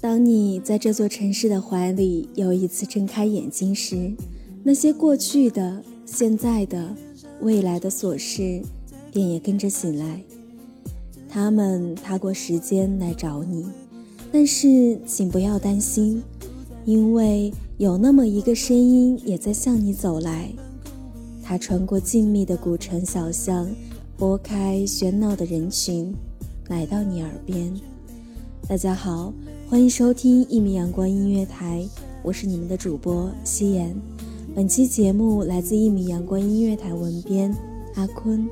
当你在这座城市的怀里又一次睁开眼睛时，那些过去的、现在的、未来的琐事便也跟着醒来。他们踏过时间来找你，但是请不要担心，因为有那么一个声音也在向你走来。它穿过静谧的古城小巷，拨开喧闹的人群，来到你耳边。大家好，欢迎收听一米阳光音乐台，我是你们的主播夕颜。本期节目来自一米阳光音乐台文编阿坤。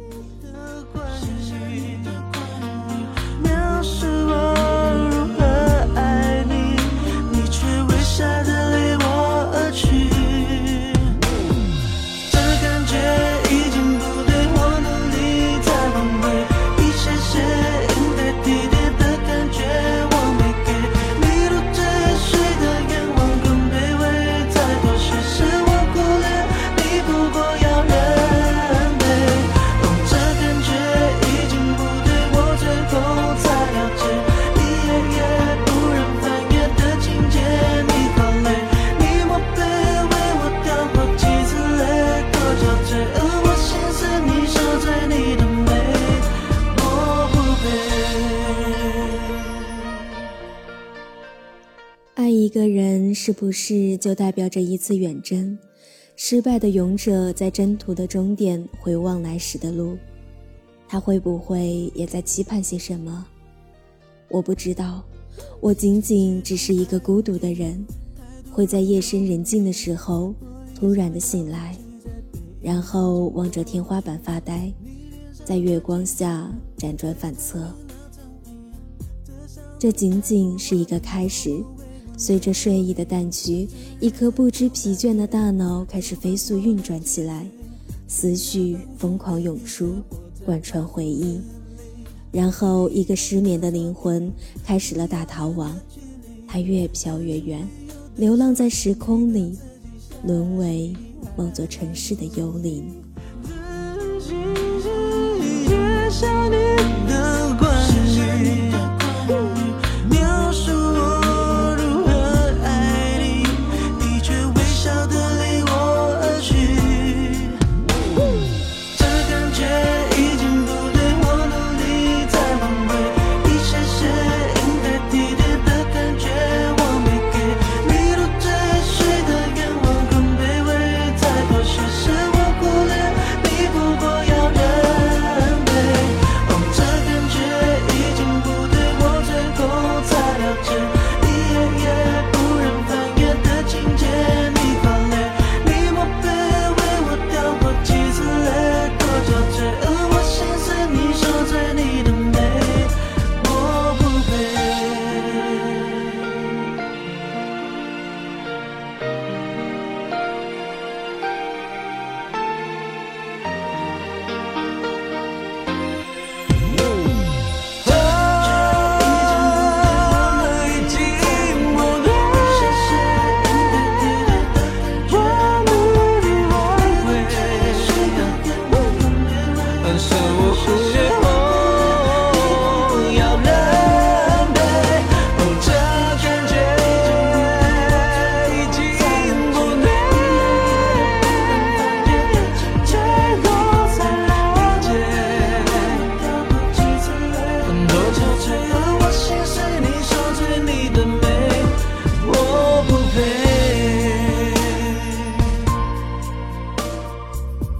一个人是不是就代表着一次远征？失败的勇者在征途的终点回望来时的路，他会不会也在期盼些什么？我不知道，我仅仅只是一个孤独的人，会在夜深人静的时候突然的醒来，然后望着天花板发呆，在月光下辗转反侧。这仅仅是一个开始。随着睡意的淡去，一颗不知疲倦的大脑开始飞速运转起来，思绪疯狂涌出，贯穿回忆，然后一个失眠的灵魂开始了大逃亡，它越飘越远，流浪在时空里，沦为梦作尘世的幽灵。越想你的关系，描述我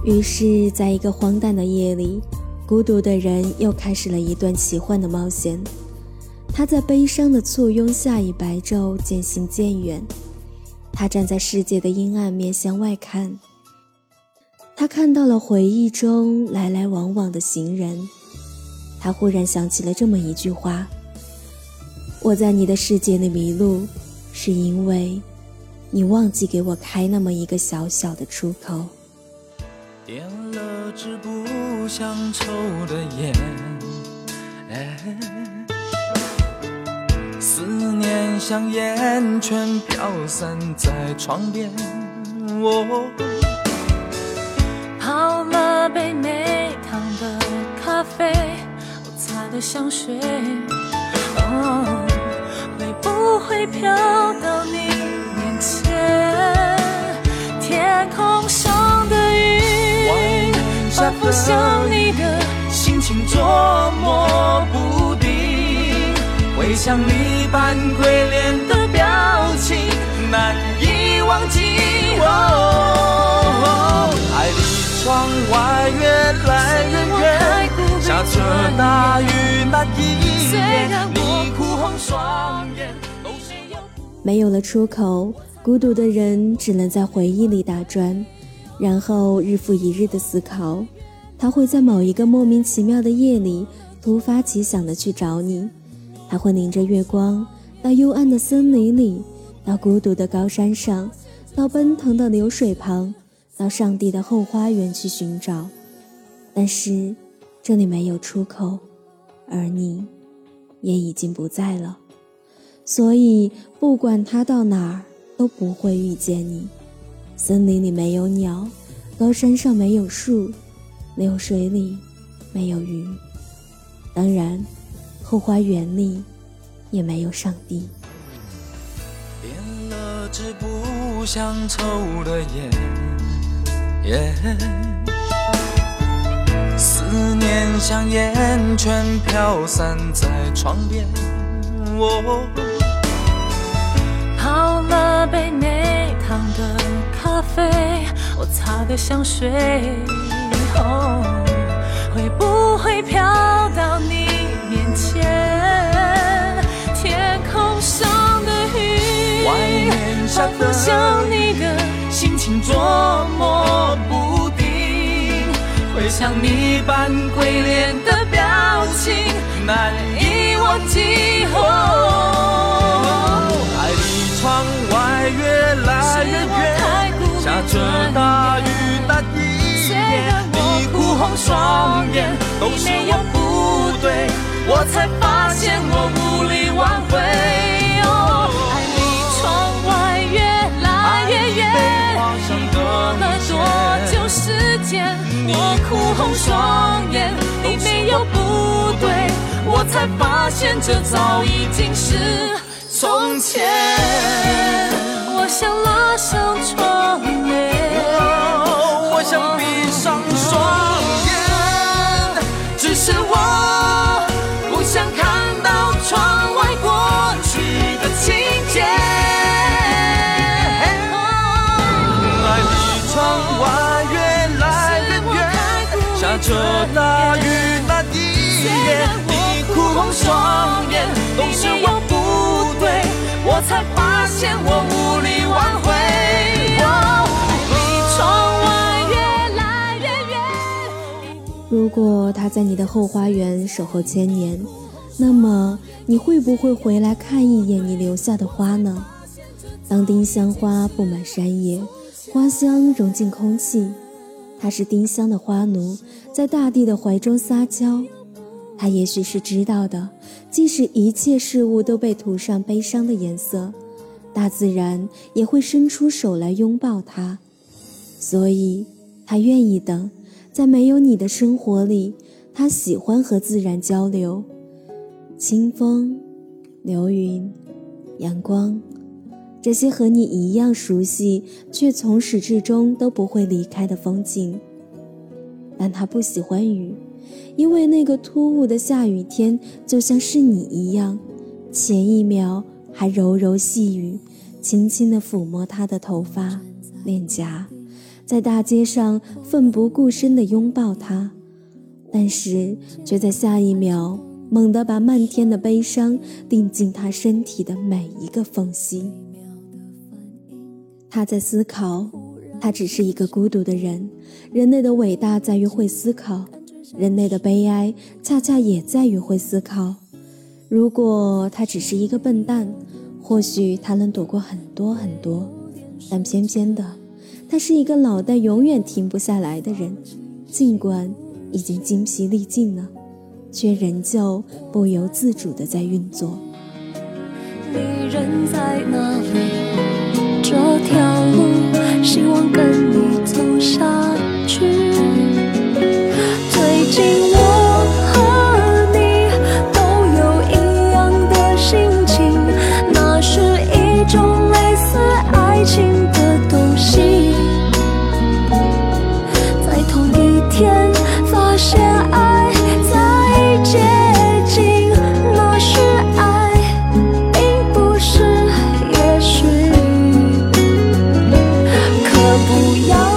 于是在一个荒诞的夜里，孤独的人又开始了一段奇幻的冒险。他在悲伤的簇拥下与白昼渐行渐远，他站在世界的阴暗面向外看，他看到了回忆中来来往往的行人。他忽然想起了这么一句话：我在你的世界里迷路，是因为你忘记给我开那么一个小小的出口。点了支不想抽的烟，思念像烟圈飘散在窗边，我泡了杯没糖的咖啡，我擦的香水，会不会飘到你面前？天空上的云仿佛像你的心情捉摸不定，回想你扮鬼脸的表情，难以忘记。爱离窗外越来越远，下着大雨那一夜，你哭红双眼。没有了出口，孤独的人只能在回忆里打转，然后日复一日的思考。他会在某一个莫名其妙的夜里突发奇想的去找你，他会领着月光到幽暗的森林里，到孤独的高山上，到奔腾的流水旁，到上帝的后花园去寻找。但是这里没有出口，而你也已经不在了，所以不管他到哪儿都不会遇见你。森林里没有鸟，高山上没有树，流水里没有鱼，当然后花园里也没有上帝。点了支不想抽的烟，思念像烟圈飘散在窗边，我泡了杯没糖的咖啡，我擦的香水，会不会飘到你面前？天空上的云仿佛像你的心情捉摸不定，回想你扮鬼脸的表情，难以忘记。爱离窗外越来越远，下着大雨那一夜，你哭红双眼，都是我不对，我才发现我无力挽回。爱离窗外越来越远，你过了多久时间？我哭红双眼，你没有不对，我才发现这早已经是从前。我想拉上窗帘，我想闭上双眼，只是我不想看到窗外过去的情节。爱离窗外越来越远，下着大雨那一夜，你哭红双眼，都是我不对，我才发现我无力挽回。如果他在你的后花园守候1000年，那么你会不会回来看一眼你留下的花呢？当丁香花布满山野，花香融进空气，它是丁香的花奴，在大地的怀中撒娇。他也许是知道的，即使一切事物都被涂上悲伤的颜色，大自然也会伸出手来拥抱他，所以他愿意等。在没有你的生活里，他喜欢和自然交流。清风、流云、阳光，这些和你一样熟悉却从始至终都不会离开的风景。但他不喜欢雨，因为那个突兀的下雨天就像是你一样，前一秒还柔柔细雨轻轻地抚摸他的头发、脸颊，在大街上奋不顾身地拥抱他，但是却在下一秒猛地把漫天的悲伤钉进他身体的每一个缝隙。他在思考，他只是一个孤独的人，人类的伟大在于会思考，人类的悲哀恰恰也在于会思考。如果他只是一个笨蛋，或许他能躲过很多很多，但偏偏的，他是一个脑袋永远停不下来的人，尽管已经精疲力尽了，却仍旧不由自主地在运作。你人在哪里？这条路希望跟你走下去，最近我和你都有一样的心情，那是一种类似爱情的东西，在同一天发现爱在接近，那是爱并不是也许，可不要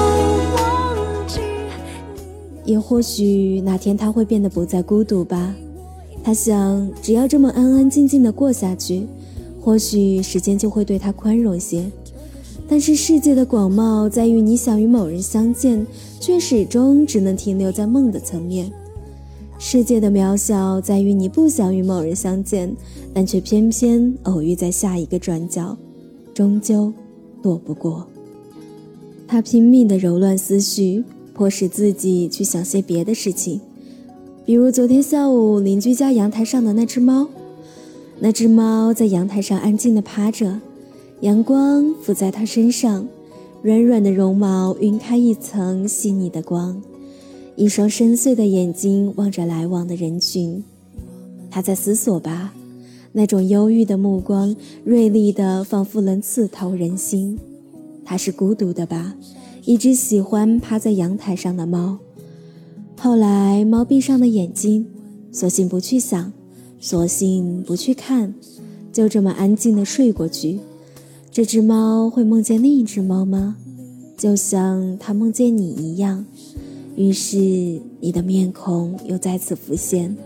忘记。也或许哪天他会变得不再孤独吧，他想只要这么安安静静地过下去，或许时间就会对他宽容些。但是世界的广袤在于你想与某人相见，却始终只能停留在梦的层面。世界的渺小在于你不想与某人相见，但却偏偏偶遇在下一个转角，终究躲不过。他拼命地揉乱思绪，迫使自己去想些别的事情，比如昨天下午邻居家阳台上的那只猫。那只猫在阳台上安静地趴着，阳光浮在它身上，软软的绒毛晕开一层细腻的光，一双深邃的眼睛望着来往的人群。他在思索吧，那种忧郁的目光锐利的仿佛能刺透人心。他是孤独的吧，一只喜欢趴在阳台上的猫。后来猫闭上了眼睛，索性不去想，索性不去看，就这么安静地睡过去。这只猫会梦见另一只猫吗？就像它梦见你一样。于是你的面孔又再次浮现，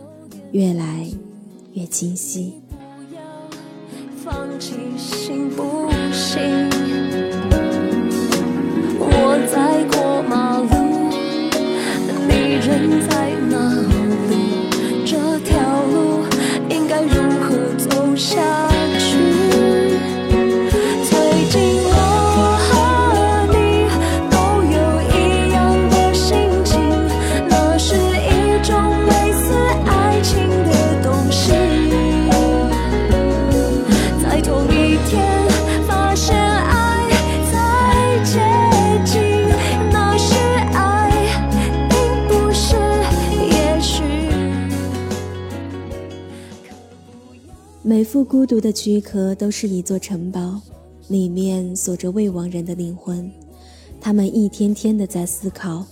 越来越清晰。不要放弃，行不行？我在过马路，你人在哪里？这条路应该如何走下？每副孤独的躯壳都是一座城堡，里面锁着未亡人的灵魂，他们一天天的在思考，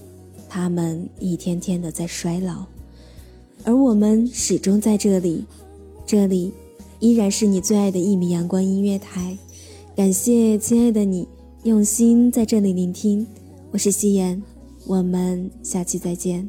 他们一天天的在衰老，而我们始终在这里。这里依然是你最爱的一米阳光音乐台，感谢亲爱的你用心在这里聆听，我是夕颜，我们下期再见。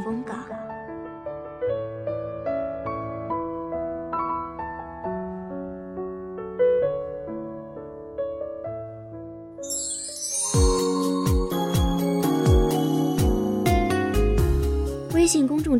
微信公众众